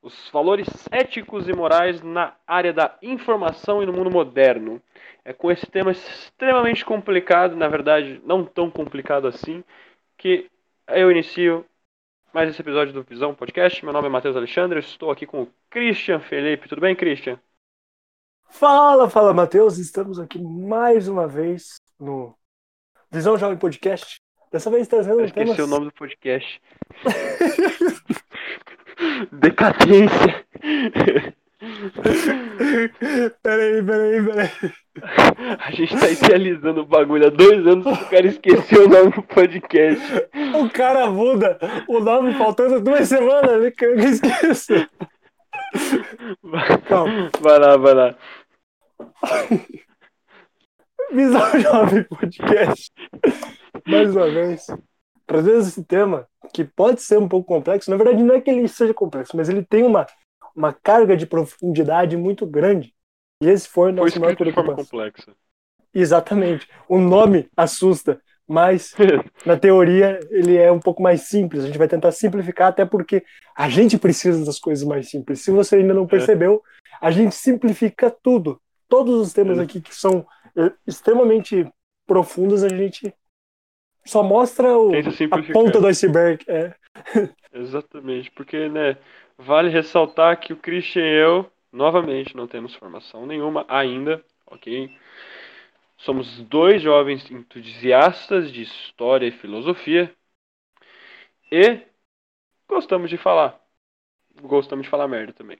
Os valores éticos e morais na área da informação e no mundo moderno. É com esse tema extremamente complicado, na verdade não tão complicado assim, que eu inicio mais esse episódio do Visão Podcast. Meu nome é Matheus Alexandre, estou aqui com o Christian Felipe. Tudo bem, Christian? Fala, Matheus. Estamos aqui mais uma vez no Visão Jovem Podcast. Dessa vez trazendo um tema... Esqueci o nome do podcast. Decadência. Peraí. A gente tá idealizando o bagulho há 2 anos que o cara esqueceu o nome do podcast. O cara muda o nome faltando 2 semanas, né? Que eu esqueço. Vai lá. Visão Jovem Podcast. Mais uma vez. Trazendo esse tema, que pode ser um pouco complexo, na verdade não é que ele seja complexo, mas ele tem uma carga de profundidade muito grande. E esse foi o nosso maior preocupação. Exatamente. O nome assusta, mas na teoria ele é um pouco mais simples. A gente vai tentar simplificar, até porque a gente precisa das coisas mais simples. Se você ainda não percebeu, a gente simplifica tudo. Todos os temas aqui que são extremamente profundos, a gente... só mostra a ponta do iceberg. É. Exatamente, porque, né, vale ressaltar que o Christian e eu, novamente, não temos formação nenhuma ainda, ok? Somos 2 jovens entusiastas de história e filosofia e gostamos de falar. Gostamos de falar merda também.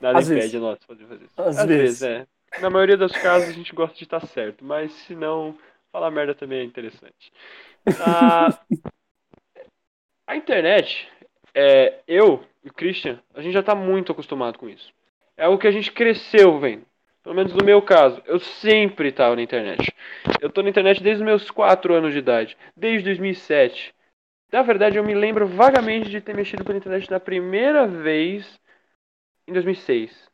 Nada impede nós de fazer isso. Às vezes. Na maioria dos casos a gente gosta de estar certo, mas se não... falar merda também é interessante. A internet, eu e o Christian, a gente já tá muito acostumado com isso. É algo que a gente cresceu vendo. Pelo menos no meu caso, eu sempre tava na internet. Eu tô na internet desde os meus 4 anos de idade, desde 2007. Na verdade, eu me lembro vagamente de ter mexido pela internet na primeira vez em 2006.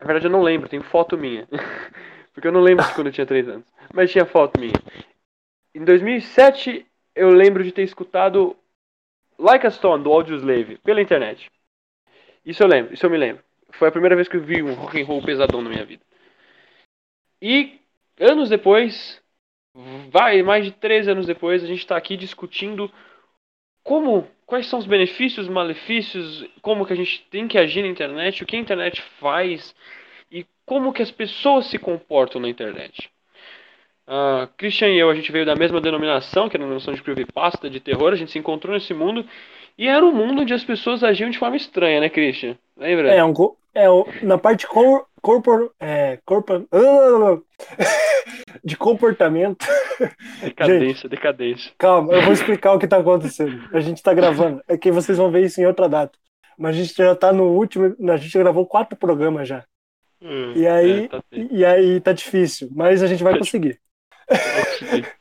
Na verdade, eu não lembro, tem foto minha. Porque eu não lembro de quando eu tinha 3 anos. Mas tinha foto minha. Em 2007, eu lembro de ter escutado Like a Stone, do Audioslave, pela internet. Isso eu me lembro. Foi a primeira vez que eu vi um rock and roll pesadão na minha vida. E, anos depois, mais de 3 anos depois, a gente está aqui discutindo quais são os benefícios, malefícios, como que a gente tem que agir na internet, o que a internet faz... e como que as pessoas se comportam na internet. Christian e eu, a gente veio da mesma denominação, que era a denominação de creepypasta, de terror. A gente se encontrou nesse mundo, e era um mundo onde as pessoas agiam de forma estranha, né, Christian? Lembra? Na parte de comportamento... Decadência. Calma, eu vou explicar o que tá acontecendo. A gente tá gravando, é que vocês vão ver isso em outra data. Mas a gente já tá no último... a gente gravou 4 programas já. E aí tá difícil, mas a gente vai conseguir.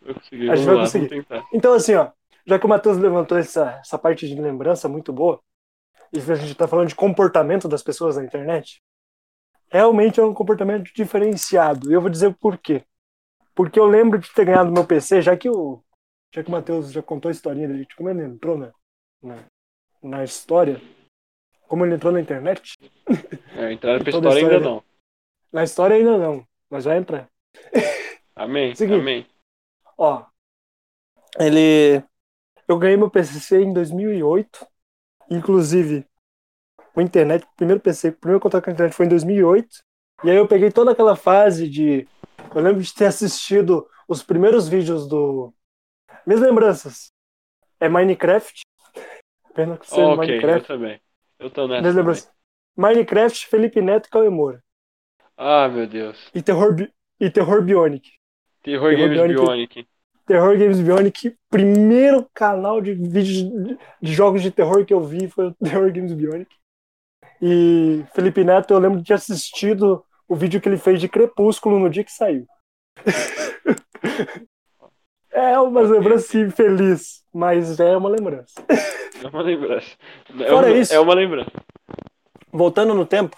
Eu consegui. A gente vai conseguir. Então, assim, ó, já que o Matheus levantou essa parte de lembrança muito boa, e a gente tá falando de comportamento das pessoas na internet, realmente é um comportamento diferenciado. E eu vou dizer o porquê. Porque eu lembro de ter ganhado meu PC, já que o Matheus já contou a historinha dele, de como ele entrou na história. Como ele entrou na internet? Entrar pra história ainda não. Na história ainda não, mas vai entrar. Amém, seguinte, amém. Ó, eu ganhei meu PC em 2008, inclusive o primeiro contato com a internet foi em 2008, e aí eu peguei toda aquela fase de... eu lembro de ter assistido os primeiros vídeos do... minhas lembranças. É Minecraft. Pena que seja Minecraft. Eu também. Eu tô nessa. Minecraft, Felipe Neto e Cauê Moura. Ah, meu Deus. E Terror Bionic. Terror Games Bionic. Terror Games Bionic. Primeiro canal de vídeos de jogos de terror que eu vi foi o Terror Games Bionic. E Felipe Neto, eu lembro de ter assistido o vídeo que ele fez de Crepúsculo no dia que saiu. É uma lembrança feliz, mas é uma lembrança. É uma lembrança. Voltando no tempo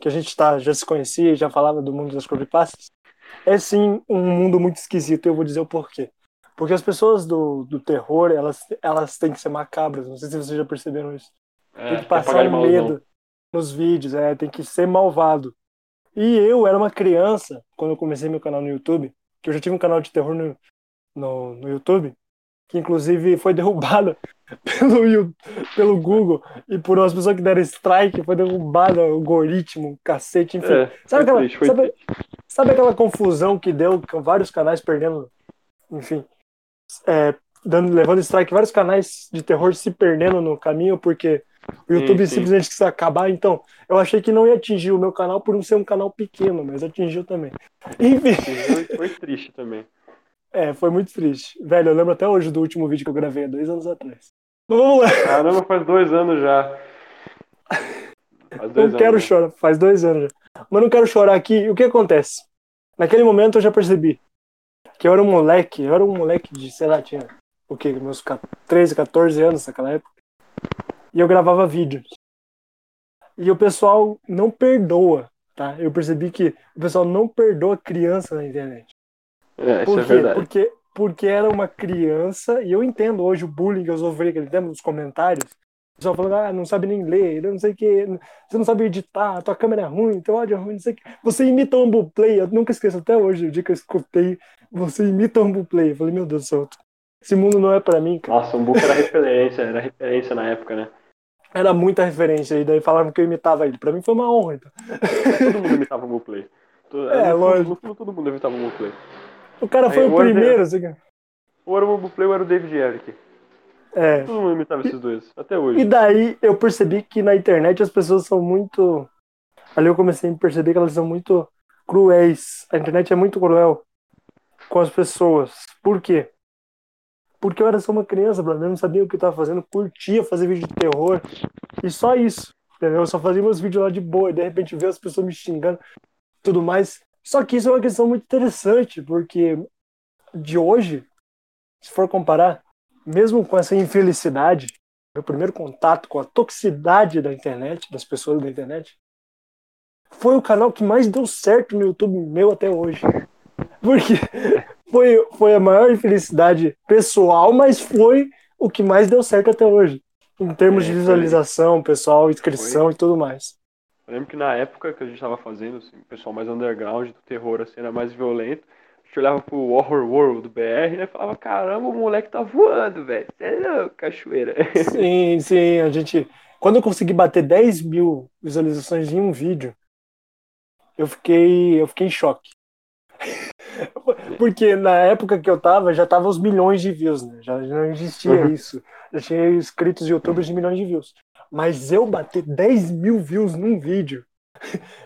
que a gente já se conhecia, já falava do mundo das creepypastas, é sim um mundo muito esquisito, e eu vou dizer o porquê. Porque as pessoas do terror, elas têm que ser macabras, não sei se vocês já perceberam isso. Tem que passar o medo nos vídeos, tem que ser malvado. E eu era uma criança, quando eu comecei meu canal no YouTube, que eu já tive um canal de terror no YouTube, que inclusive foi derrubado pelo Google e por umas pessoas que deram strike, foi derrubado o algoritmo, cacete, enfim. Sabe aquela confusão que deu com vários canais perdendo, enfim, levando strike, vários canais de terror se perdendo no caminho porque o YouTube simplesmente quis acabar. Então, eu achei que não ia atingir o meu canal por não ser um canal pequeno, mas atingiu também. Enfim. Foi triste também. Foi muito triste. Velho, eu lembro até hoje do último vídeo que eu gravei há 2 anos atrás. Mas vamos lá. Caramba, faz 2 anos já. Não quero chorar, faz 2 anos já. Mas não quero chorar aqui. E o que acontece? Naquele momento eu já percebi que eu era um moleque de, sei lá, tinha o quê? Meus 13, 14 anos naquela época. E eu gravava vídeos. E o pessoal não perdoa, tá? Eu percebi que o pessoal não perdoa criança na internet. Isso é verdade. Porque era uma criança, e eu entendo hoje o bullying que eu sofri naquele tempo, nos comentários. O pessoal falando, não sabe nem ler, não sei o que, você não sabe editar, a tua câmera é ruim, teu áudio é ruim, não sei o que. Você imita um Bullplay, eu nunca esqueço até hoje, o dia que eu escutei, você imita um Bullplay. Eu falei, meu Deus do céu, esse mundo não é pra mim, cara. Nossa, o Bull era referência na época, né? Era muita referência, e daí falaram que eu imitava ele. Pra mim foi uma honra, então. Todo mundo imitava o Bullplay. Lógico. Todo mundo imitava o Bullplay. O cara foi o primeiro, assim. Ou era o Bullplay ou era o David Eric. Todo mundo imitava esses dois, até hoje. E daí eu percebi que na internet as pessoas são muito... Ali eu comecei a perceber que elas são muito cruéis. A internet é muito cruel com as pessoas. Por quê? Porque eu era só uma criança, eu não sabia o que eu tava fazendo, curtia fazer vídeo de terror. E só isso, entendeu? Eu só fazia meus vídeos lá de boa e de repente ver as pessoas me xingando tudo mais. Só que isso é uma questão muito interessante, porque de hoje, se for comparar, mesmo com essa infelicidade, meu primeiro contato com a toxicidade da internet, das pessoas da internet, foi o canal que mais deu certo no YouTube meu até hoje. Porque foi a maior infelicidade pessoal, mas foi o que mais deu certo até hoje, em termos de visualização, pessoal, inscrição e tudo mais. Eu lembro que na época que a gente tava fazendo, assim, o pessoal mais underground, do terror, assim, era mais violento. A gente olhava pro Horror World do BR, né? Falava, caramba, o moleque tá voando, velho. É louco, cachoeira. Sim, a gente... Quando eu consegui bater 10 mil visualizações em um vídeo, eu fiquei em choque. Porque na época que eu tava, já tava os milhões de views, né? Já não existia isso. Já tinha inscritos de youtubers de milhões de views. Mas eu bater 10 mil views num vídeo,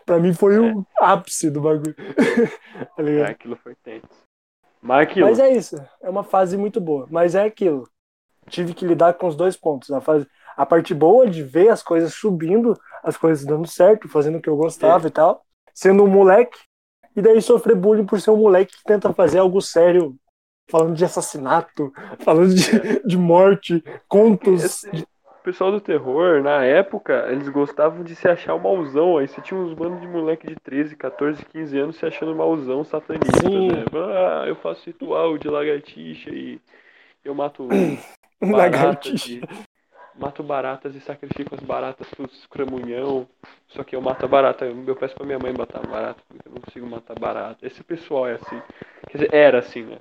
pra mim foi o ápice do bagulho. Aquilo foi tenso. Mas é isso, é uma fase muito boa. Mas é aquilo, tive que lidar com os dois pontos. A parte boa de ver as coisas subindo, as coisas dando certo, fazendo o que eu gostava e tal, sendo um moleque, e daí sofrer bullying por ser um moleque que tenta fazer algo sério, falando de assassinato, falando de morte, contos... O pessoal do terror, na época, eles gostavam de se achar o mauzão. Aí você tinha uns bandos de moleque de 13, 14, 15 anos se achando mauzão, satanista. Sim. Né? Eu faço ritual de lagartixa e eu mato baratas, e sacrifico as baratas pros cramunhão. Só que eu mato a barata. Eu peço pra minha mãe matar a barata, porque eu não consigo matar barata. Esse pessoal é assim. Quer dizer, era assim, né?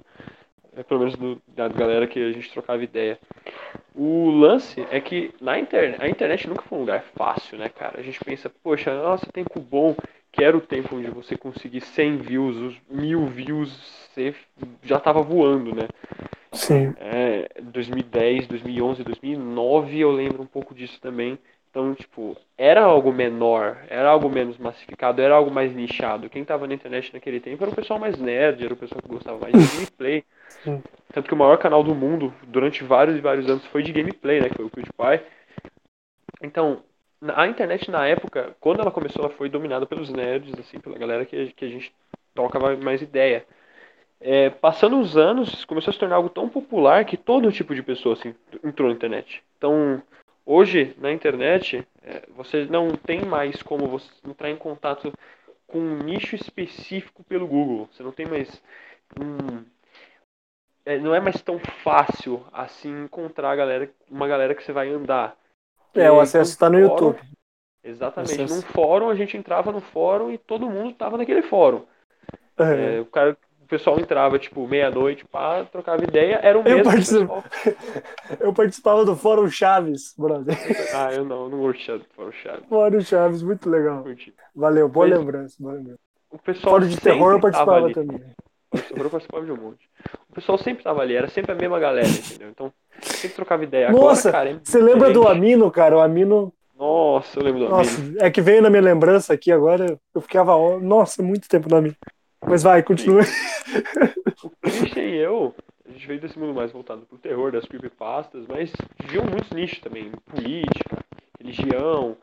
Pelo menos da galera que a gente trocava ideia. O lance é que a internet nunca foi um lugar fácil, né, cara? A gente pensa, poxa, nossa, tempo bom, que era o tempo onde você conseguir 100 views, os 1000 views, você já tava voando, né? Sim. 2010, 2011, 2009, eu lembro um pouco disso também. Então, tipo, era algo menor, era algo menos massificado, era algo mais nichado. Quem tava na internet naquele tempo era o pessoal mais nerd, era o pessoal que gostava mais de gameplay. Sim. Tanto que o maior canal do mundo, durante vários e vários anos, foi de gameplay, né? Que foi o PewDiePie. Então, a internet na época, quando ela começou, ela foi dominada pelos nerds, assim, pela galera que a gente trocava mais ideia. Passando os anos, começou a se tornar algo tão popular que todo tipo de pessoa, assim, entrou na internet. Então... Hoje, na internet, você não tem mais como você entrar em contato com um nicho específico pelo Google. Você não tem mais... não é mais tão fácil assim encontrar uma galera que você vai andar. É, o acesso está no YouTube. Exatamente. Acesso. Num fórum, a gente entrava no fórum e todo mundo estava naquele fórum. Uhum. É, o pessoal entrava, tipo, meia-noite, pá, trocava ideia, era o mesmo. Eu participava do Fórum Chaves, brother. Ah, eu não curti do Fórum Chaves. Fórum Chaves, muito legal. Valeu, boa lembrança. O pessoal Fórum de terror eu participava também. Eu participava de um monte. O pessoal sempre tava ali, era sempre a mesma galera, entendeu? Então, sempre trocava ideia. Nossa, agora, cara, você lembra do Amino, cara? O Amino... Nossa, eu lembro do Amino. Nossa, é que veio na minha lembrança aqui agora, eu ficava... Nossa, muito tempo no Amino. Mas vai, continua. O Christian e eu, a gente veio desse mundo mais voltado pro terror, das creepypastas, mas viu muitos nichos também, política, religião,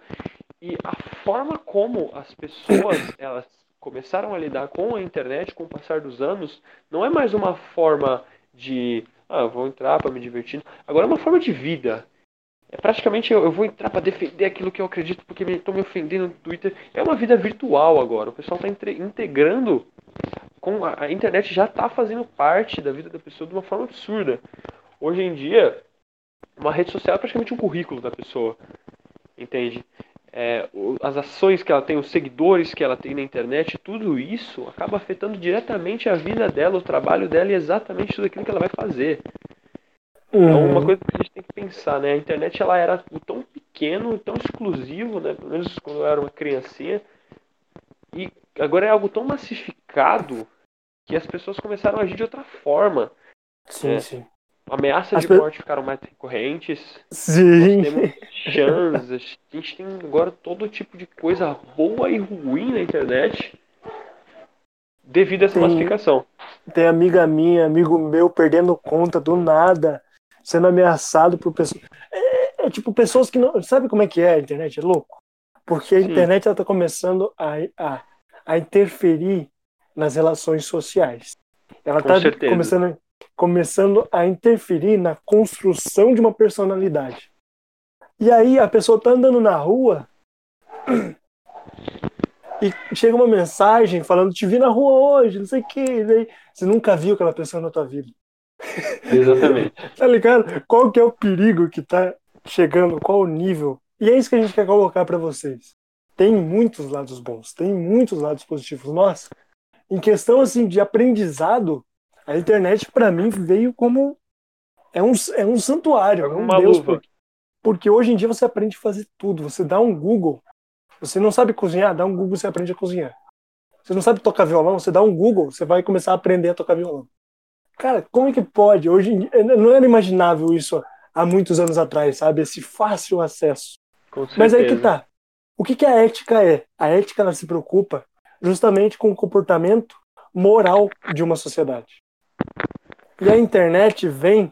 e a forma como as pessoas, elas começaram a lidar com a internet com o passar dos anos, não é mais uma forma de, vou entrar pra me divertir, agora é uma forma de vida. É praticamente eu vou entrar pra defender aquilo que eu acredito porque estão me ofendendo no Twitter. É uma vida virtual agora. O pessoal tá integrando com a internet, já tá fazendo parte da vida da pessoa de uma forma absurda. Hoje em dia, uma rede social é praticamente um currículo da pessoa. Entende? As ações que ela tem, os seguidores que ela tem na internet, tudo isso acaba afetando diretamente a vida dela, o trabalho dela e exatamente tudo aquilo que ela vai fazer. Então, uma coisa que a gente tem que pensar, né? A internet, ela era tão pequeno, tão exclusivo, né? Pelo menos quando eu era uma criancinha. E agora é algo tão massificado que as pessoas começaram a agir de outra forma. Sim, sim. Ameaças de morte ficaram mais recorrentes. Sim. Nós temos chances. A gente tem agora todo tipo de coisa boa e ruim na internet devido a essa massificação. Tem amiga minha, amigo meu perdendo conta do nada, sendo ameaçado por pessoas. Tipo, pessoas que não... Sabe como é que é a internet? É louco. Porque a internet ela tá começando a interferir nas relações sociais. Ela tá começando a interferir na construção de uma personalidade. E aí a pessoa tá andando na rua e chega uma mensagem falando: te vi na rua hoje, não sei o que. Daí, você nunca viu aquela pessoa na tua vida. Exatamente. Tá ligado? Qual que é o perigo que tá chegando? Qual o nível? E é isso que a gente quer colocar pra vocês. Tem muitos lados bons, tem muitos lados positivos. Nossa, em questão assim, de aprendizado, a internet pra mim veio como... É um santuário, é um Deus. Porque hoje em dia você aprende a fazer tudo. Você dá um Google... Você não sabe cozinhar? Dá um Google, você aprende a cozinhar. Você não sabe tocar violão? Você dá um Google, você vai começar a aprender a tocar violão. Cara, como é que pode? Hoje em dia, não era imaginável isso há muitos anos atrás, sabe? Esse fácil acesso. Com certeza. Mas aí que tá. O que a ética é? A ética, ela se preocupa justamente com o comportamento moral de uma sociedade. E a internet vem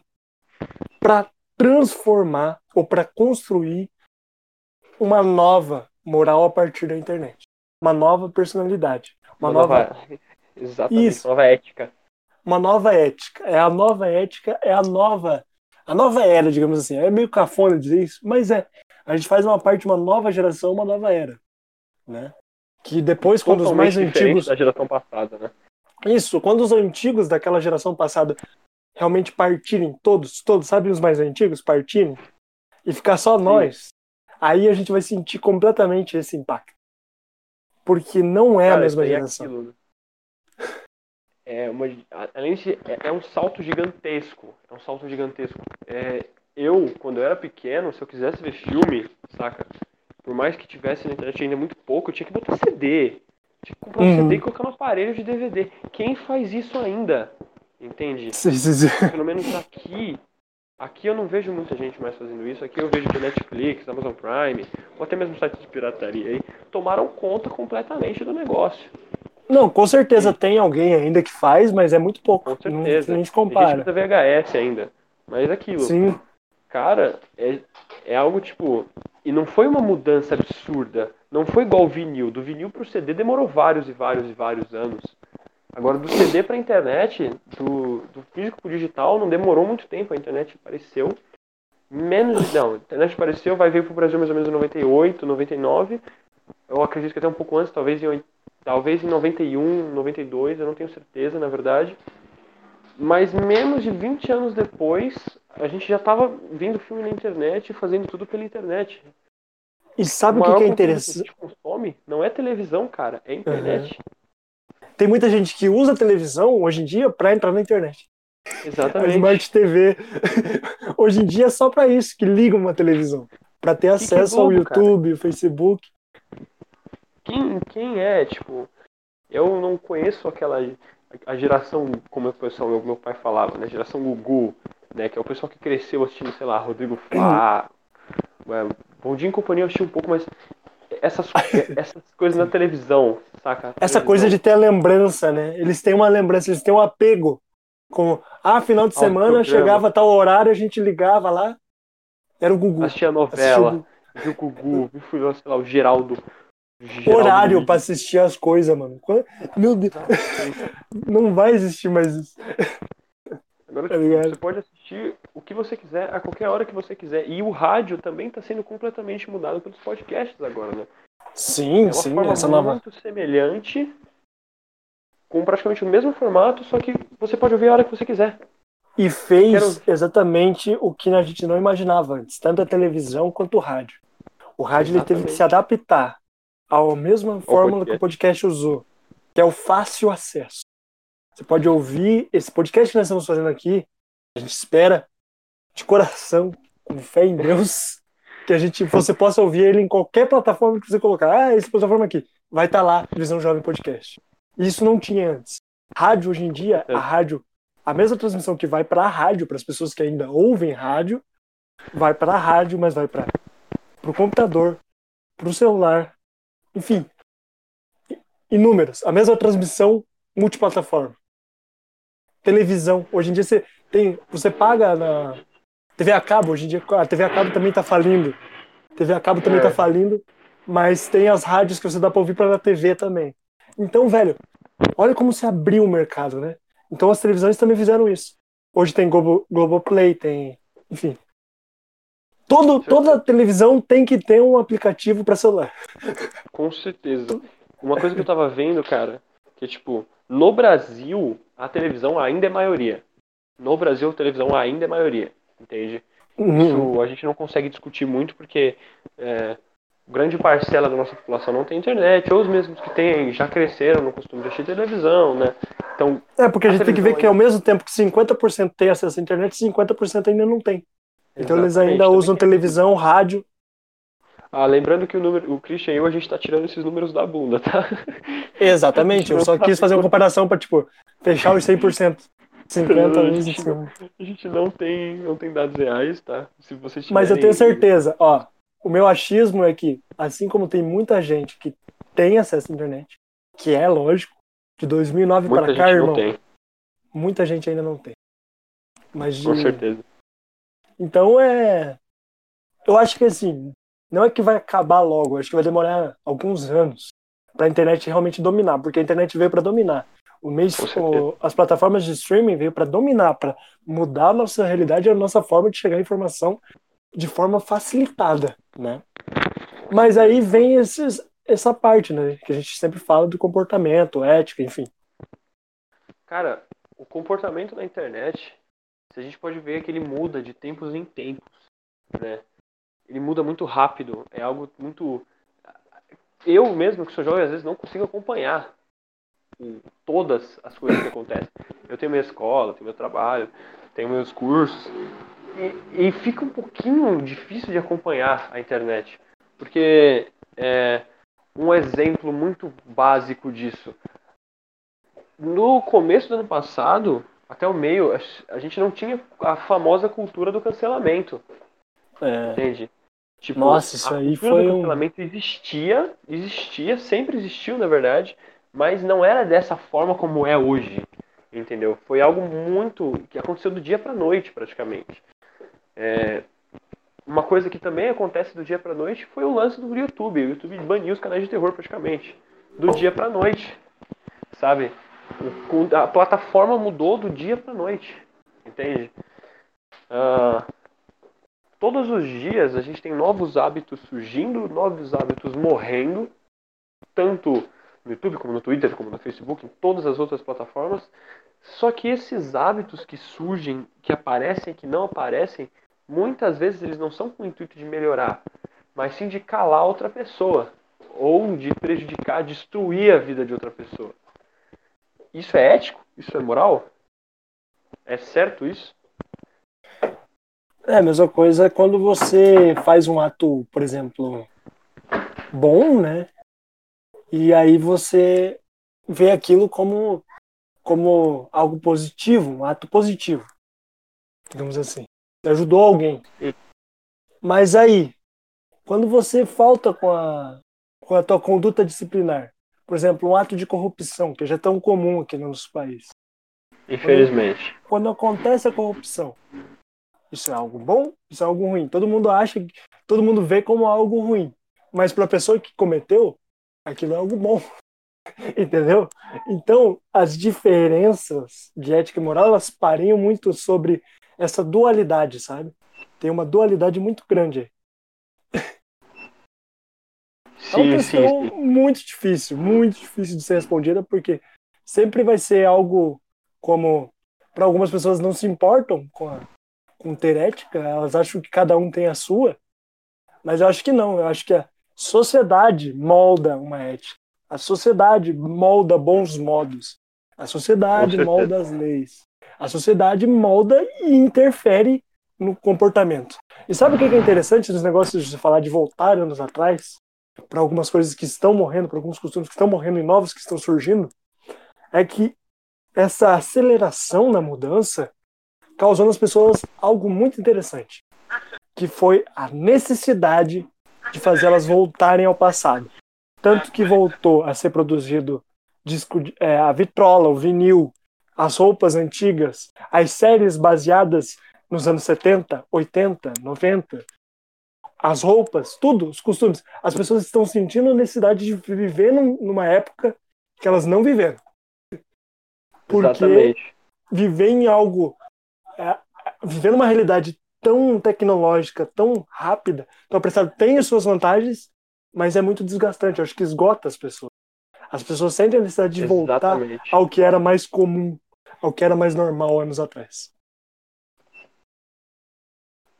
para transformar ou para construir uma nova moral a partir da internet. Uma nova personalidade. Uma nova... Exatamente. Isso. Nova ética. Uma nova ética. A nova era, digamos assim. É meio cafona dizer isso, mas é. A gente faz uma parte de uma nova geração, uma nova era. Né? Que depois, quando os mais antigos... da geração passada, né? Isso. Quando os antigos daquela geração passada realmente partirem, todos, sabe, os mais antigos partirem? E ficar só nós. Aí a gente vai sentir completamente esse impacto. Porque não é a mesma geração. É um salto gigantesco. Eu, quando eu era pequeno, se eu quisesse ver filme, saca? Por mais que tivesse na internet ainda muito pouco, eu tinha que botar CD. Tinha que comprar um CD e colocar no aparelho de DVD. Quem faz isso ainda? Entende? Sim. Pelo menos aqui... Aqui eu não vejo muita gente mais fazendo isso. Aqui eu vejo que Netflix, Amazon Prime, ou até mesmo sites de pirataria aí, tomaram conta completamente do negócio. Não, com certeza tem alguém ainda que faz, mas é muito pouco. Com certeza. Não se compara. Tem gente da VHS ainda. Mas aquilo. Sim. Cara, é algo tipo... E não foi uma mudança absurda. Não foi igual o vinil. Do vinil pro CD demorou vários anos. Agora, do CD para a internet, do físico para o digital, não demorou muito tempo. A internet apareceu. A internet apareceu, veio para o Brasil mais ou menos em 98, 99. Eu acredito que até um pouco antes, talvez em 91, 92, eu não tenho certeza, na verdade. Mas menos de 20 anos depois, a gente já estava vendo filme na internet e fazendo tudo pela internet. E sabe o que é interessante? Que a gente consome não é televisão, cara, é internet. Uhum. Tem muita gente que usa a televisão hoje em dia para entrar na internet. Exatamente. A Smart TV hoje em dia é só para isso que liga uma televisão, para ter acesso ao YouTube, ao Facebook. Quem é, tipo, eu não conheço aquela a geração, como o pessoal, meu pai falava, né, geração Gugu, né, que é o pessoal que cresceu assistindo, sei lá, Rodrigo Faro, Bom Dia em Companhia eu assisti um pouco, mas essas coisas na televisão, saca? Essa televisão. Coisa de ter a lembrança, né, eles têm uma lembrança, eles têm um apego com, final de semana chegava a tal horário, a gente ligava lá, era o Gugu. Assistia a novela, vi o Gugu, fui lá, sei lá, o Geraldo. Horário pra assistir as coisas, mano. Meu Deus. Não vai existir mais isso. Agora você pode assistir o que você quiser, a qualquer hora que você quiser. E o rádio também tá sendo completamente mudado pelos podcasts agora, né? Sim, sim. É uma forma muito semelhante, com praticamente o mesmo formato, só que você pode ouvir a hora que você quiser. E fez exatamente o que a gente não imaginava antes, tanto a televisão quanto o rádio. O rádio ele teve que se adaptar à mesma fórmula que o podcast usou, que é o fácil acesso. Você pode ouvir esse podcast que nós estamos fazendo aqui, a gente espera de coração, com fé em Deus, que você possa ouvir ele em qualquer plataforma que você colocar. Ah, essa plataforma aqui, vai estar lá, Visão Jovem Podcast. Isso não tinha antes. Rádio, hoje em dia, a rádio, a mesma transmissão que vai para a rádio, para as pessoas que ainda ouvem rádio, vai para a rádio, mas vai para o computador, para o celular, enfim, inúmeras. A mesma transmissão multiplataforma. Televisão. Hoje em dia você paga na TV a cabo. Hoje em dia a TV a cabo também está falindo. Mas tem as rádios que você dá para ouvir pela TV também. Então, velho, olha como se abriu o mercado, né? Então as televisões também fizeram isso. Hoje tem Globoplay, tem... Enfim. Toda televisão tem que ter um aplicativo pra celular. Com certeza. Uma coisa que eu tava vendo, cara, que tipo, no Brasil, a televisão ainda é maioria. Entende? Uhum. Isso a gente não consegue discutir muito porque grande parcela da nossa população não tem internet, ou os mesmos que têm já cresceram no costume de assistir televisão, né? Então, porque a gente tem que ver que ao mesmo tempo que 50% tem acesso à internet, 50% ainda não tem. Então eles ainda usam televisão, rádio. Ah, lembrando que o Christian e eu, a gente tá tirando esses números da bunda, tá? Exatamente, eu só quis fazer uma comparação pra, tipo, fechar os 100%. 50%. A gente não tem dados reais, tá? Se vocês tiverem... Mas eu tenho certeza, ó, o meu achismo é que, assim como tem muita gente que tem acesso à internet, que é lógico, de 2009 pra cá, irmão, muita gente ainda não tem. Mas com certeza. Então eu acho que assim, não é que vai acabar logo, acho que vai demorar alguns anos para a internet realmente dominar, porque a internet veio para dominar. As plataformas de streaming veio para dominar, para mudar a nossa realidade e a nossa forma de chegar à informação de forma facilitada, né? Mas aí vem essa parte, né, que a gente sempre fala do comportamento, ética, enfim. Cara, o comportamento na internet, a gente pode ver que ele muda de tempos em tempos, né? Ele muda muito rápido, é algo muito... Eu mesmo, que sou jovem, às vezes não consigo acompanhar todas as coisas que acontecem. Eu tenho minha escola, tenho meu trabalho, tenho meus cursos, e fica um pouquinho difícil de acompanhar a internet, porque um exemplo muito básico disso. No começo do ano passado... Até o meio, a gente não tinha a famosa cultura do cancelamento. Entende? Tipo, nossa, isso aí foi... A cultura do cancelamento existia, sempre existiu, na verdade, mas não era dessa forma como é hoje, entendeu? Foi algo que aconteceu do dia pra noite, praticamente. Uma coisa que também acontece do dia pra noite foi o lance do YouTube. O YouTube baniu os canais de terror, praticamente. Do dia pra noite, sabe? A plataforma mudou do dia pra noite, entende? Todos os dias a gente tem novos hábitos surgindo, novos hábitos morrendo, tanto no YouTube, como no Twitter, como no Facebook, em todas as outras plataformas. Só que esses hábitos que surgem, que aparecem, que não aparecem, muitas vezes eles não são com o intuito de melhorar, mas sim de calar outra pessoa, ou de prejudicar, destruir a vida de outra pessoa. Isso é ético? Isso é moral? É certo isso? É a mesma coisa quando você faz um ato, por exemplo, bom, né? E aí você vê aquilo como algo positivo, um ato positivo, digamos assim. Você ajudou alguém. Mas aí, quando você falta com a tua conduta disciplinar, por exemplo, um ato de corrupção, que já é tão comum aqui no nosso país. Infelizmente. Quando acontece a corrupção, isso é algo bom? Isso é algo ruim? Todo mundo vê como algo ruim. Mas para a pessoa que cometeu, aquilo é algo bom. Entendeu? Então, as diferenças de ética e moral, elas pareiam muito sobre essa dualidade, sabe? Tem uma dualidade muito grande aí. É uma questão muito difícil de ser respondida, porque sempre vai ser algo como... Para algumas pessoas não se importam com ter ética, elas acham que cada um tem a sua, mas eu acho que não, eu acho que a sociedade molda uma ética, a sociedade molda bons modos, a sociedade molda as leis, a sociedade molda e interfere no comportamento. E sabe o que é interessante nos negócios de falar de voltar anos atrás? Para algumas coisas que estão morrendo, para alguns costumes que estão morrendo e novos que estão surgindo, é que essa aceleração na mudança causou nas pessoas algo muito interessante, que foi a necessidade de fazer elas voltarem ao passado. Tanto que voltou a ser produzido disco, a vitrola, o vinil, as roupas antigas, as séries baseadas nos anos 70, 80, 90... As roupas, tudo, os costumes. As pessoas estão sentindo a necessidade de viver numa época que elas não viveram. Porque exatamente. Viver em algo, viver numa realidade tão tecnológica, tão rápida, tão apressada, tem as suas vantagens, mas é muito desgastante. Eu acho que esgota as pessoas. As pessoas sentem a necessidade de exatamente. Voltar ao que era mais comum, ao que era mais normal anos atrás.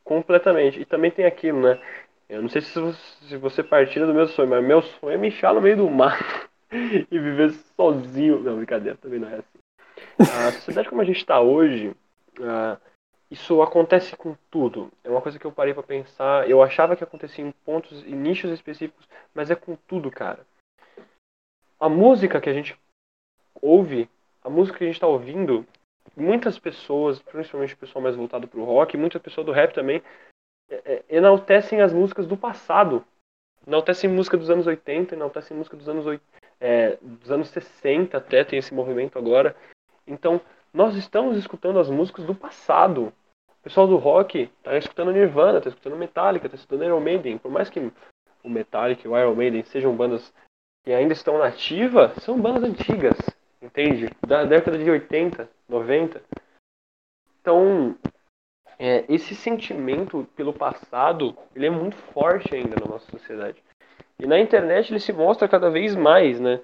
Completamente. E também tem aquilo, né? Eu não sei se você partilha do meu sonho, mas meu sonho é me enxar no meio do mato e viver sozinho. Não, brincadeira, também não é assim. A sociedade como a gente está hoje, isso acontece com tudo. É uma coisa que eu parei para pensar. Eu achava que acontecia em pontos e nichos específicos, mas é com tudo, cara. A música que a gente ouve, a música que a gente está ouvindo, muitas pessoas, principalmente o pessoal mais voltado pro rock, muitas pessoas do rap também, enaltecem as músicas do passado. Enaltecem música dos anos 80, enaltecem música dos anos 60, até tem esse movimento agora. Então, nós estamos escutando as músicas do passado. O pessoal do rock tá escutando Nirvana, tá escutando Metallica, tá escutando Iron Maiden. Por mais que o Metallica e o Iron Maiden sejam bandas que ainda estão na ativa, são bandas antigas. Entende? Da década de 80, 90. Então, esse sentimento pelo passado, ele é muito forte ainda na nossa sociedade. E na internet ele se mostra cada vez mais, né?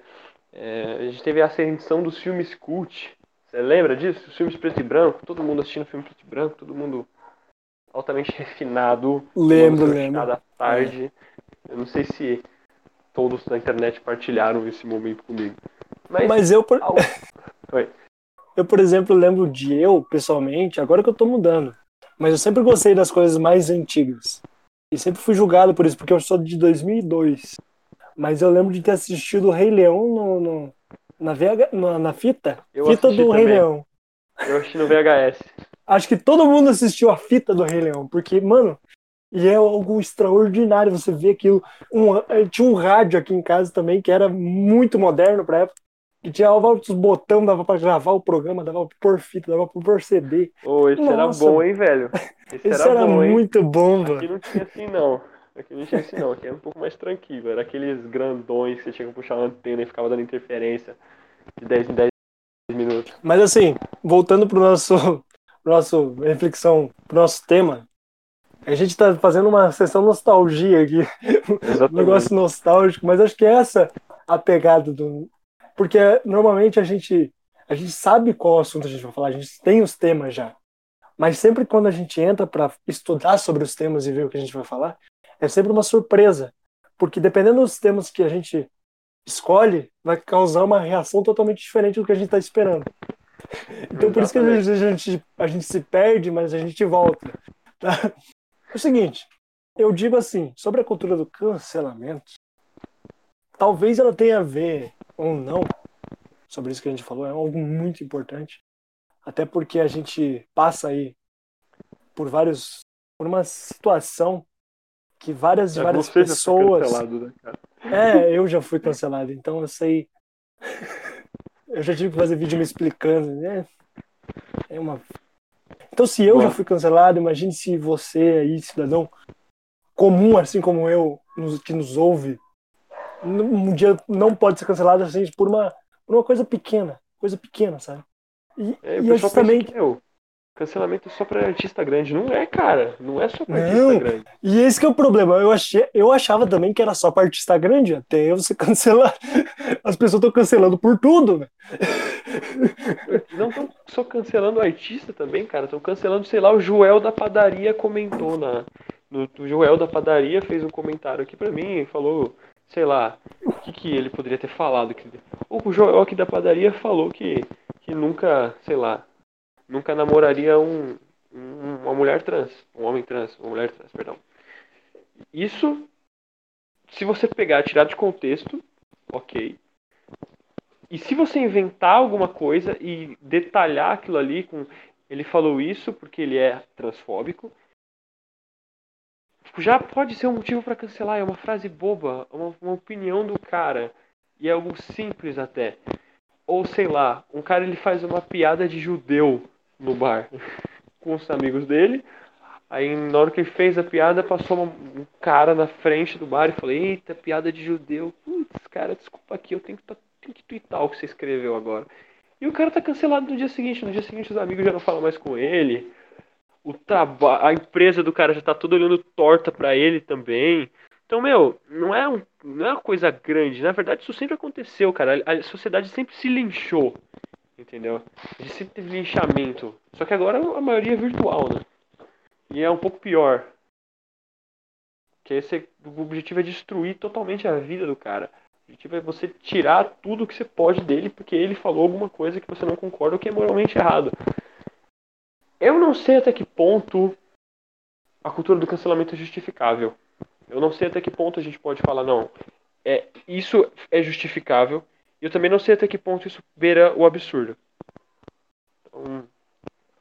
A gente teve a ascensão dos filmes cult. Você lembra disso? Os filmes preto e branco, todo mundo assistindo filme preto e branco, todo mundo altamente refinado. Lembro. Cada tarde. Eu não sei se todos da internet partilharam esse momento comigo. Mas eu, por exemplo, lembro de eu, pessoalmente, agora que eu tô mudando. Mas eu sempre gostei das coisas mais antigas. E sempre fui julgado por isso, porque eu sou de 2002. Mas eu lembro de ter assistido o Rei Leão na fita. Fita do Rei Leão. Eu assisti no VHS. Acho que todo mundo assistiu a fita do Rei Leão, porque, mano... E é algo extraordinário, você vê aquilo. Tinha um rádio aqui em casa também, que era muito moderno pra época. Que tinha altos botões, dava pra gravar o programa, dava pra pôr fita, dava pra pôr CD. Esse nossa. Era bom, hein, velho? Esse era bom, muito bom, velho. Aqui não tinha assim, não. Aqui era um pouco mais tranquilo. Era aqueles grandões que você tinha que puxar uma antena e ficava dando interferência de 10 em 10 minutos. Mas assim, voltando pro nosso tema. A gente tá fazendo uma sessão nostalgia aqui, um negócio nostálgico, mas acho que essa a pegada do... Porque normalmente a gente sabe qual assunto a gente vai falar, a gente tem os temas já. Mas sempre quando a gente entra para estudar sobre os temas e ver o que a gente vai falar, é sempre uma surpresa. Porque dependendo dos temas que a gente escolhe, vai causar uma reação totalmente diferente do que a gente está esperando. Então, por isso que às vezes a gente se perde, mas a gente volta. Tá? É o seguinte, eu digo assim, sobre a cultura do cancelamento, talvez ela tenha a ver ou não, sobre isso que a gente falou, é algo muito importante, até porque a gente passa aí por uma situação que várias pessoas... Já foi cancelado, né, cara? Eu já fui cancelado, então eu sei... Eu já tive que fazer vídeo me explicando, né? Então, se eu já fui cancelado, imagine se você aí, cidadão comum, assim como eu, que nos ouve, um dia não pode ser cancelado assim, por uma coisa pequena, sabe? E eu também... Cancelamento é só pra artista grande. Não é, cara. Não é só pra artista grande. E esse que é o problema. Eu achava também que era só pra artista grande. Até eu ser cancelado. As pessoas estão cancelando por tudo, né? Não estão só cancelando o artista também, cara. Estão cancelando, sei lá, o Joel da padaria comentou na... O Joel da padaria fez um comentário aqui pra mim e falou, sei lá, o que ele poderia ter falado. O Joel aqui da padaria falou que nunca, sei lá, nunca namoraria uma mulher trans, um homem trans, uma mulher trans, perdão. Isso, se você pegar, tirar de contexto, ok. E se você inventar alguma coisa e detalhar aquilo ali com... Ele falou isso porque ele é transfóbico. Já pode ser um motivo para cancelar, é uma frase boba, uma opinião do cara. E é algo simples até. Ou, sei lá, um cara ele faz uma piada de judeu no bar com os amigos dele. Aí, na hora que ele fez a piada, passou um cara na frente do bar e falou: eita, piada de judeu. Putz, cara, desculpa aqui, eu tenho que twittar o que você escreveu agora. E o cara tá cancelado no dia seguinte. No dia seguinte, os amigos já não falam mais com ele. A empresa do cara já tá toda olhando torta pra ele também. Então, não é uma coisa grande. Na verdade, isso sempre aconteceu, cara. A sociedade sempre se linchou, entendeu? A gente sempre teve linchamento. Só que agora a maioria é virtual, né? E é um pouco pior. Porque o objetivo é destruir totalmente a vida do cara. O objetivo é você tirar tudo que você pode dele, porque ele falou alguma coisa que você não concorda ou que é moralmente errado. Eu não sei até que ponto a cultura do cancelamento é justificável. Eu não sei até que ponto a gente pode falar, não, isso é justificável. E eu também não sei até que ponto isso beira o absurdo. Então,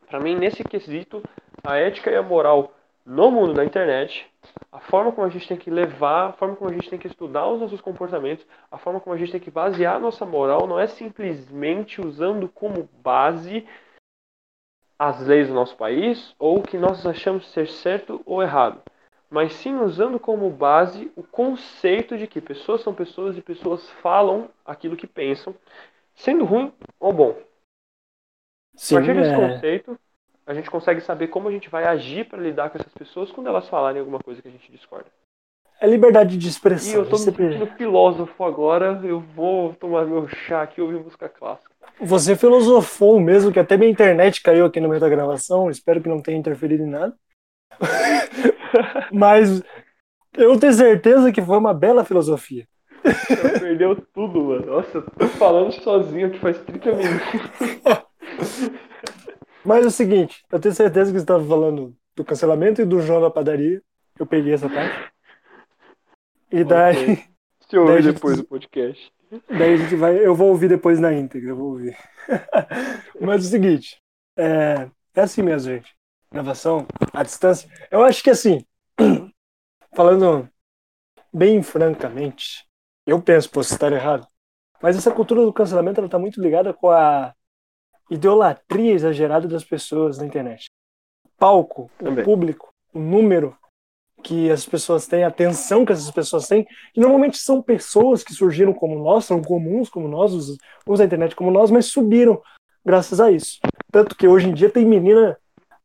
pra mim, nesse quesito, a ética e a moral no mundo da internet, a forma como a gente tem que levar, a forma como a gente tem que estudar os nossos comportamentos, a forma como a gente tem que basear a nossa moral, não é simplesmente usando como base as leis do nosso país, ou o que nós achamos ser certo ou errado. Mas sim usando como base o conceito de que pessoas são pessoas e pessoas falam aquilo que pensam, sendo ruim ou bom. Sim, a partir desse conceito, a gente consegue saber como a gente vai agir para lidar com essas pessoas quando elas falarem alguma coisa que a gente discorda. É liberdade de expressão. E eu estou sendo filósofo agora, eu vou tomar meu chá aqui e ouvir música clássica. Você filosofou mesmo, que até minha internet caiu aqui no meio da gravação, espero que não tenha interferido em nada. Mas eu tenho certeza que foi uma bela filosofia. Você perdeu tudo, mano. Nossa, eu tô falando sozinho aqui faz 30 minutos. Mas é o seguinte, eu tenho certeza que você estava falando do cancelamento e do João da padaria. Eu peguei essa parte. E daí... Okay. Você ouve depois do podcast. Daí a gente vai... Eu vou ouvir depois na íntegra, eu vou ouvir. Mas é o seguinte, é assim mesmo, gente. Gravação, à distância. Eu acho que assim, falando bem francamente, eu penso, posso estar errado, mas essa cultura do cancelamento ela está muito ligada com a idolatria exagerada das pessoas na internet. O palco, também. O público, o número que as pessoas têm, a atenção que essas pessoas têm, que normalmente são pessoas que surgiram como nós, são comuns como nós, usam a internet como nós, mas subiram graças a isso. Tanto que hoje em dia tem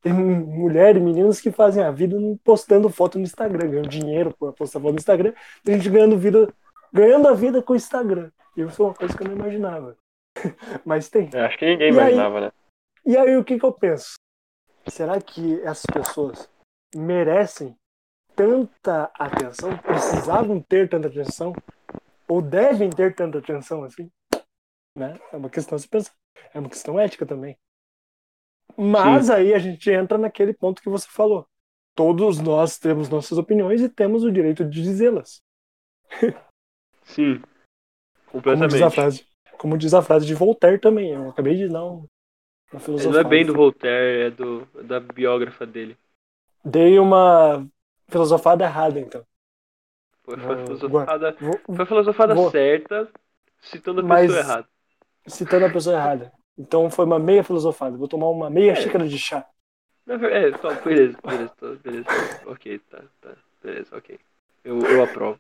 mulher e meninas que fazem a vida postando foto no Instagram, ganham dinheiro por postar foto no Instagram, tem gente ganhando vida ganhando a vida com o Instagram. Isso é uma coisa que eu não imaginava. Mas tem. Eu acho que ninguém imaginava, né? E aí, o que que eu penso? Será que essas pessoas merecem tanta atenção? Precisavam ter tanta atenção? Ou devem ter tanta atenção assim? Né? É uma questão a se pensar. É uma questão ética também. Mas sim, aí a gente entra naquele ponto que você falou. Todos nós temos nossas opiniões e temos o direito de dizê-las. Sim. Completamente. Como diz a frase de Voltaire também. Eu acabei de dar uma filosofia. Não é bem do Voltaire, é da biógrafa dele. Dei uma filosofada errada, então. Foi filosofada certa, citando a pessoa errada. Citando a pessoa errada. Então foi uma meia filosofada. Vou tomar uma meia xícara de chá. Beleza. Ok, tá. Beleza, ok. Eu aprovo.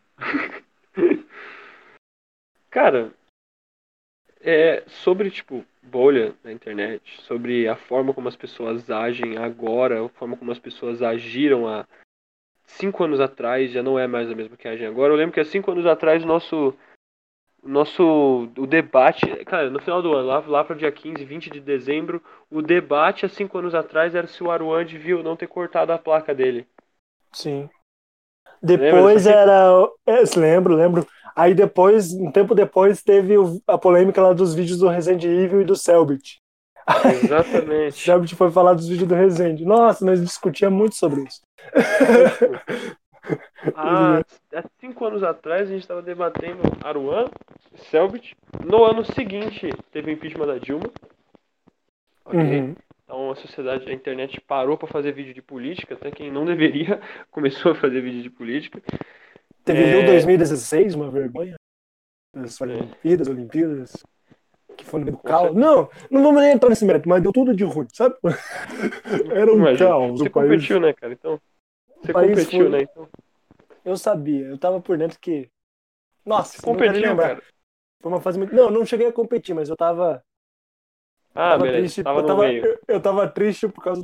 Cara, sobre, bolha na internet, sobre a forma como as pessoas agem agora, a forma como as pessoas agiram há 5 anos atrás, já não é mais a mesma que agem agora. Eu lembro que há 5 anos atrás o debate, cara, no final do ano, lá para o dia 15, 20 de dezembro, o debate há 5 anos atrás era se o Aruan viu não ter cortado a placa dele. Sim. Depois lembro. Aí depois, um tempo depois, teve a polêmica lá dos vídeos do Resident Evil e do Cellbit. Exatamente. O Cellbit foi falar dos vídeos do Resident. Nossa, nós discutíamos muito sobre isso. Há 5 anos atrás a gente estava debatendo Aruan, Cellbit. No ano seguinte teve o impeachment da Dilma. Ok. Uhum. Então a sociedade, a internet parou para fazer vídeo de política, até quem não deveria começou a fazer vídeo de política. Teve o 2016, uma vergonha. As Olimpíadas, que foi no caos. Não vamos nem entrar nesse mérito, mas deu tudo de ruim, sabe? Era um caos. Você competiu, né, cara? Então, eu sabia, eu tava por dentro que... Nossa, você competiu, cara. Foi uma fase muito... Não cheguei a competir, mas eu tava... Triste, tava eu tava triste por causa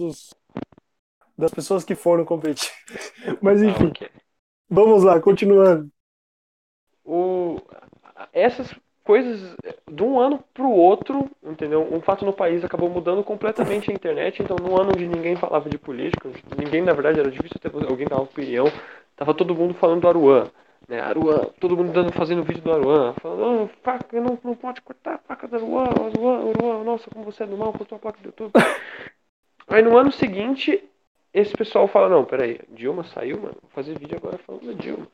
das pessoas que foram competir. Mas enfim, okay. Vamos lá, continuando. Essas coisas, de um ano pro outro, entendeu? Um fato no país acabou mudando completamente a internet. Então, num ano onde ninguém falava de política, ninguém, na verdade, era difícil ter alguém dar opinião, tava todo mundo falando do Aruan. Né, Aruan, todo mundo fazendo vídeo do Aruan, falando, faca, não pode cortar a placa do Aruan, nossa, como você é do mal, cortou a placa do YouTube. Aí no ano seguinte, esse pessoal fala, não, peraí, Dilma saiu, mano, vou fazer vídeo agora falando da Dilma.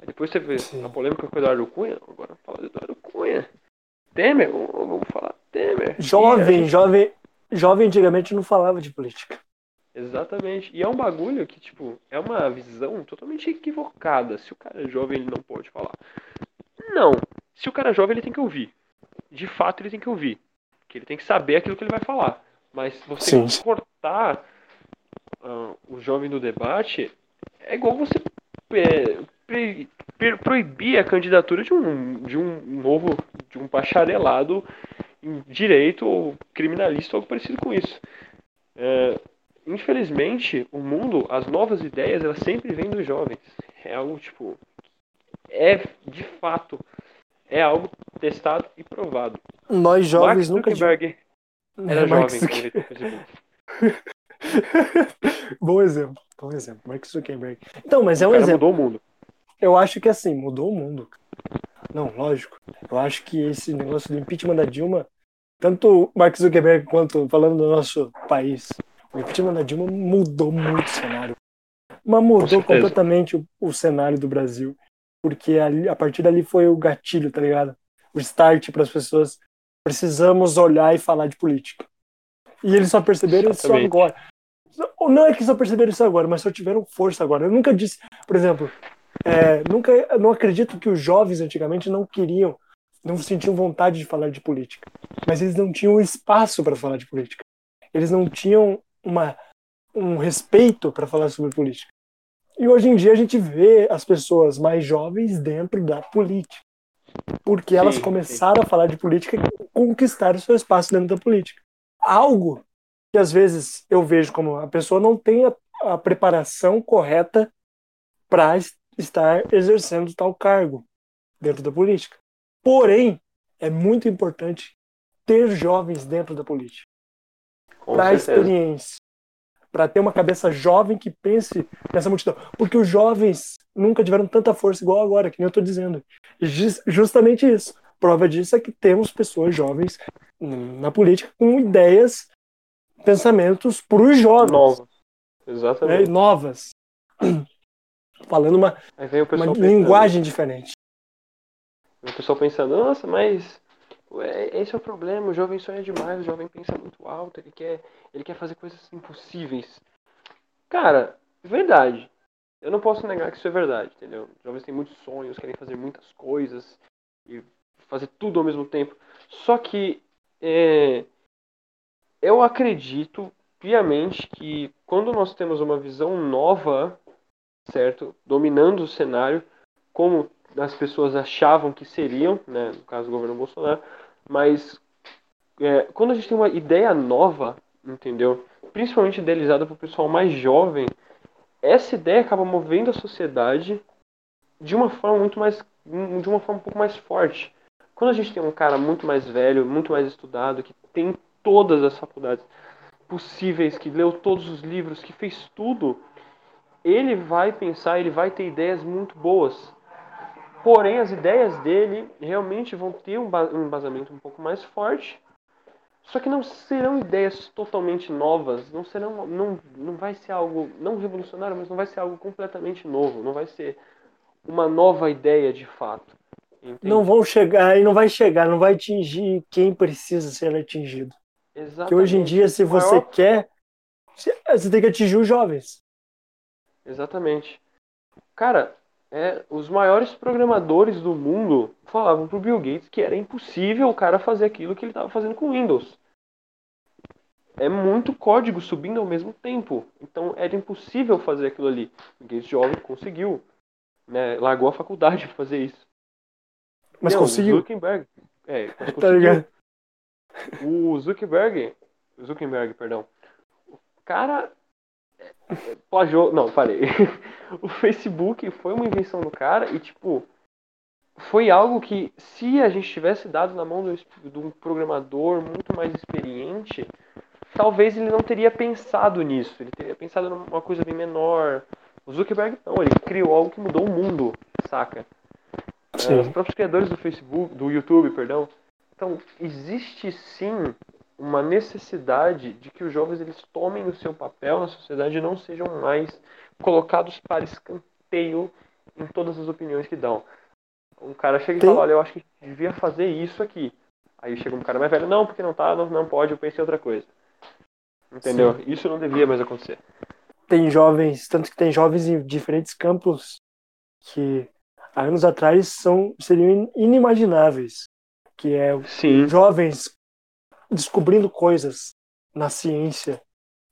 Aí depois você vê a polêmica com o Eduardo Cunha, agora fala do Eduardo Cunha. Temer, vamos falar Temer. Jovem antigamente não falava de política. Exatamente, e é um bagulho que, é uma visão totalmente equivocada. Se o cara é jovem, ele não pode falar. Não, se o cara é jovem, ele tem que ouvir. De fato, ele tem que ouvir. Porque ele tem que saber aquilo que ele vai falar. Mas você cortar o jovem do debate é igual você proibir a candidatura de um bacharelado em direito ou criminalista ou algo parecido com isso. Infelizmente, o mundo, as novas ideias, elas sempre vêm dos jovens. É algo, de fato, é algo testado e provado. Nós jovens nunca... Mark Zuckerberg era jovem. Bom exemplo. Mark Zuckerberg. Então, mas é um exemplo. Mudou o mundo. Eu acho que, mudou o mundo. Não, lógico. Eu acho que esse negócio do impeachment da Dilma, tanto Mark Zuckerberg quanto, falando do nosso país... O impeachment da Dilma mudou muito o cenário. Mas mudou completamente o cenário do Brasil. Porque a partir dali foi o gatilho, tá ligado? O start para as pessoas. Precisamos olhar e falar de política. E eles só perceberam isso agora. Não é que só perceberam isso agora, mas só tiveram força agora. Eu nunca disse, por exemplo, não acredito que os jovens antigamente não queriam, não sentiam vontade de falar de política. Mas eles não tinham espaço para falar de política. Eles não tinham um respeito para falar sobre política. E hoje em dia a gente vê as pessoas mais jovens dentro da política. Porque elas começaram a falar de política e conquistaram seu espaço dentro da política. Algo que às vezes eu vejo como a pessoa não tem a preparação correta para estar exercendo tal cargo. dentro da política. Porém, é muito importante ter jovens dentro da política. Para experiência. Para ter uma cabeça jovem que pense nessa multidão. Porque os jovens nunca tiveram tanta força igual agora, que nem eu estou dizendo. Justamente isso. Prova disso é que temos pessoas jovens na política com ideias, pensamentos para os jovens. Novas. Exatamente. Né? Novas. Falando uma linguagem diferente. O pessoal pensa, nossa, mas esse é o problema, o jovem sonha demais, o jovem pensa muito alto, ele quer fazer coisas impossíveis. Cara, verdade. Eu não posso negar que isso é verdade, entendeu? Os jovens têm muitos sonhos, querem fazer muitas coisas e fazer tudo ao mesmo tempo. Só que eu acredito piamente que quando nós temos uma visão nova, certo? Dominando o cenário, como as pessoas achavam que seriam, né? No caso do governo Bolsonaro, mas quando a gente tem uma ideia nova, entendeu? Principalmente idealizada para o pessoal mais jovem, essa ideia acaba movendo a sociedade de uma forma um pouco mais forte. Quando a gente tem um cara muito mais velho, muito mais estudado, que tem todas as faculdades possíveis, que leu todos os livros, que fez tudo, ele vai pensar, ele vai ter ideias muito boas. Porém, as ideias dele realmente vão ter um embasamento um pouco mais forte. Só que não serão ideias totalmente novas. Não vai ser algo, não revolucionário, mas não vai ser algo completamente novo. Não vai ser uma nova ideia de fato. Entende? Não vão chegar, e não vai chegar, não vai atingir quem precisa ser atingido. Exatamente. Porque hoje em dia, se você quer, você tem que atingir os jovens. Exatamente. Cara, os maiores programadores do mundo falavam pro Bill Gates que era impossível o cara fazer aquilo que ele estava fazendo com Windows. É muito código subindo ao mesmo tempo. Então era impossível fazer aquilo ali. O Gates jovem conseguiu. Né? Largou a faculdade para fazer isso. Mas não, conseguiu. Mas conseguiu. Tá ligado? O Zuckerberg, o cara... O Facebook foi uma invenção do cara e, tipo, foi algo que, se a gente tivesse dado na mão de um programador muito mais experiente, talvez ele não teria pensado nisso, ele teria pensado numa coisa bem menor. O Zuckerberg não, ele criou algo que mudou o mundo, saca? Sim. Os próprios criadores do Facebook, do YouTube, perdão. Então, existe sim uma necessidade de que os jovens eles tomem o seu papel na sociedade e não sejam mais colocados para escanteio em todas as opiniões que dão. Um cara chega e fala, olha, eu acho que devia fazer isso aqui. Aí chega um cara mais velho, não, porque não pode, eu pensei outra coisa. Entendeu? Sim. Isso não devia mais acontecer. Tanto que tem jovens em diferentes campos que há anos atrás seriam inimagináveis. Que é sim. Jovens descobrindo coisas na ciência,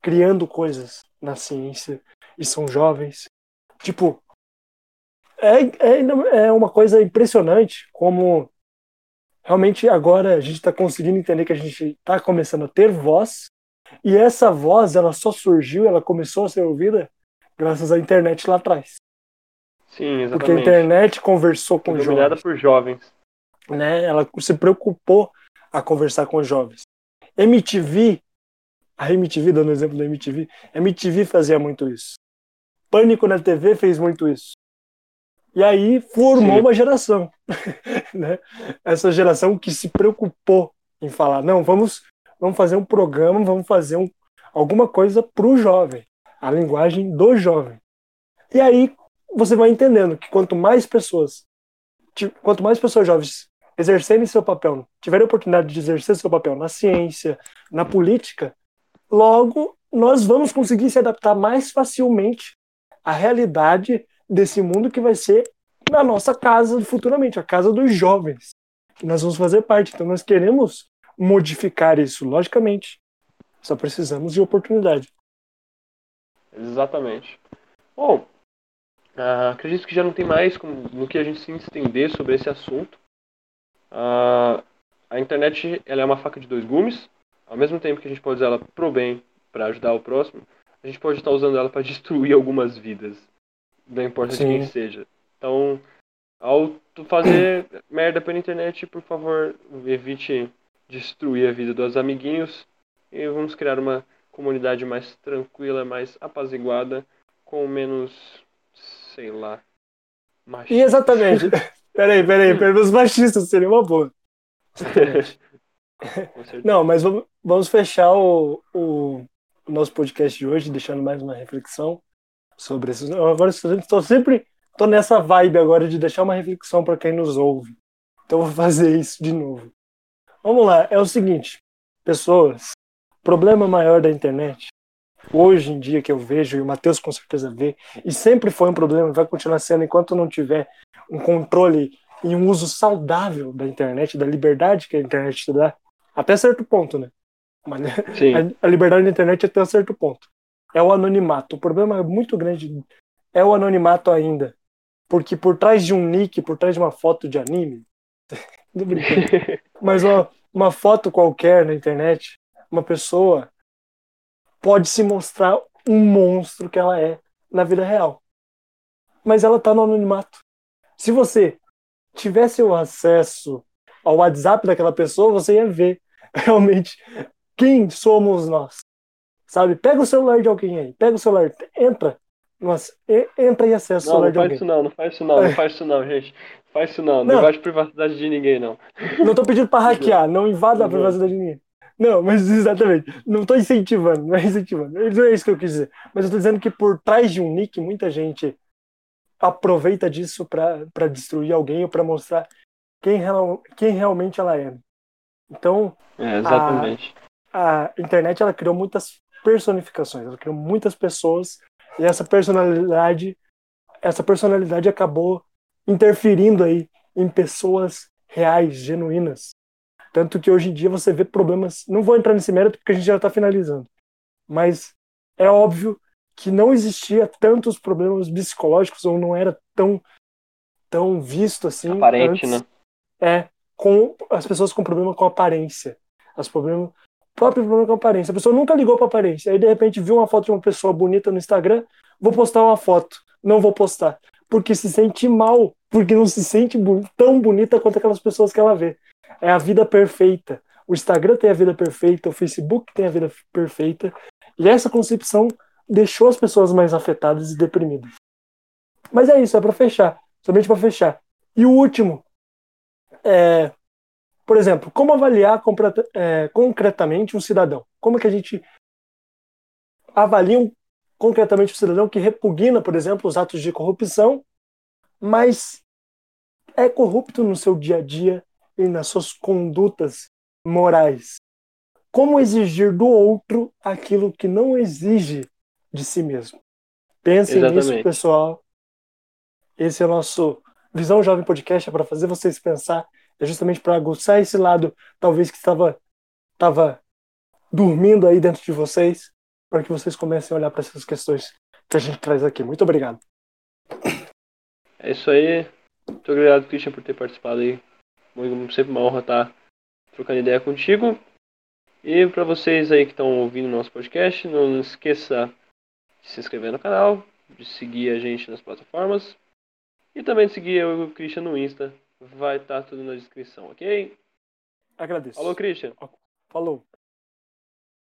criando coisas na ciência, e são jovens. Tipo, é uma coisa impressionante como realmente agora a gente está conseguindo entender que a gente está começando a ter voz, e essa voz, ela só surgiu, ela começou a ser ouvida graças à internet lá atrás. Sim, exatamente. Porque a internet conversou com jovens. Dominada por jovens. Né? Ela se preocupou a conversar com os jovens. A MTV, dando o exemplo da MTV, a MTV fazia muito isso. Pânico na TV fez muito isso. E aí formou Sim. uma geração. Né? Essa geração que se preocupou em falar, não, vamos fazer um programa, vamos fazer alguma coisa pro jovem. A linguagem do jovem. E aí você vai entendendo que quanto mais pessoas jovens exercerem seu papel, tiverem a oportunidade de exercer seu papel na ciência, na política, logo nós vamos conseguir se adaptar mais facilmente à realidade desse mundo que vai ser na nossa casa futuramente, a casa dos jovens, que nós vamos fazer parte. Então nós queremos modificar isso, logicamente. Só precisamos de oportunidade. Exatamente. Bom, acredito que já não tem mais no que a gente se estender sobre esse assunto. A internet ela é uma faca de dois gumes. Ao mesmo tempo que a gente pode usar ela pro bem, para ajudar o próximo, a gente pode estar usando ela para destruir algumas vidas, não importa Sim. de quem seja. Então, ao tu fazer merda pela internet, por favor, evite destruir a vida dos amiguinhos. E vamos criar uma comunidade mais tranquila, mais apaziguada, com menos, sei lá, machista. E exatamente. Peraí, menos machista seria uma boa. Não, mas vamos fechar o nosso podcast de hoje, deixando mais uma reflexão sobre isso. Agora estou nessa vibe agora de deixar uma reflexão para quem nos ouve. Então vou fazer isso de novo. Vamos lá, é o seguinte, pessoas, o problema maior da internet, hoje em dia que eu vejo, e o Matheus com certeza vê, e sempre foi um problema, vai continuar sendo enquanto não tiver um controle e um uso saudável da internet, da liberdade que a internet te dá, até certo ponto, né? Mas a liberdade da internet até certo ponto. É o anonimato. O problema é muito grande, é o anonimato ainda. Porque por trás de um nick, por trás de uma foto de anime, tô brincando, mas uma foto qualquer na internet, uma pessoa pode se mostrar um monstro que ela é na vida real. Mas ela tá no anonimato. Se você tivesse o acesso ao WhatsApp daquela pessoa, você ia ver realmente quem somos nós. Sabe? Pega o celular de alguém aí. Pega o celular, entra. Nossa, entra e acessa o celular de alguém. Não faz isso não, gente. Não invade a privacidade de ninguém, não. Não tô pedindo pra hackear, não invada a privacidade de ninguém. Não, mas exatamente. Não tô incentivando. Não é isso que eu quis dizer. Mas eu tô dizendo que por trás de um nick, muita gente aproveita disso para destruir alguém ou para mostrar quem realmente ela é. Então, exatamente. A internet, ela criou muitas personificações, ela criou muitas pessoas, e essa personalidade acabou interferindo aí em pessoas reais, genuínas. Tanto que hoje em dia você vê problemas, não vou entrar nesse mérito porque a gente já está finalizando, mas é óbvio que não existia tantos problemas psicológicos, ou não era tão visto assim aparente, antes, né? Com as pessoas com problema com aparência. O próprio problema com aparência. A pessoa nunca ligou pra aparência. Aí, de repente, viu uma foto de uma pessoa bonita no Instagram, vou postar uma foto. Não vou postar. Porque se sente mal, porque não se sente tão bonita quanto aquelas pessoas que ela vê. É a vida perfeita. O Instagram tem a vida perfeita, o Facebook tem a vida perfeita. E essa concepção deixou as pessoas mais afetadas e deprimidas. Mas é isso, é pra fechar. Somente pra fechar. E o último. Por exemplo, como avaliar concretamente um cidadão? Como que a gente avalia concretamente um cidadão que repugna, por exemplo, os atos de corrupção, mas é corrupto no seu dia a dia e nas suas condutas morais? Como exigir do outro aquilo que não exige de si mesmo? Pensem nisso, pessoal. Esse é o nosso Visão Jovem Podcast, é para fazer vocês pensar, é justamente para aguçar esse lado, talvez que estava dormindo aí dentro de vocês, para que vocês comecem a olhar para essas questões que a gente traz aqui. Muito obrigado. É isso aí. Muito obrigado, Christian, por ter participado aí. Sempre uma honra estar trocando ideia contigo. E para vocês aí que estão ouvindo o nosso podcast, não esqueça de se inscrever no canal, de seguir a gente nas plataformas e também de seguir eu e o Christian no Insta. Vai estar tudo na descrição, ok? Agradeço. Alô, Christian. Falou.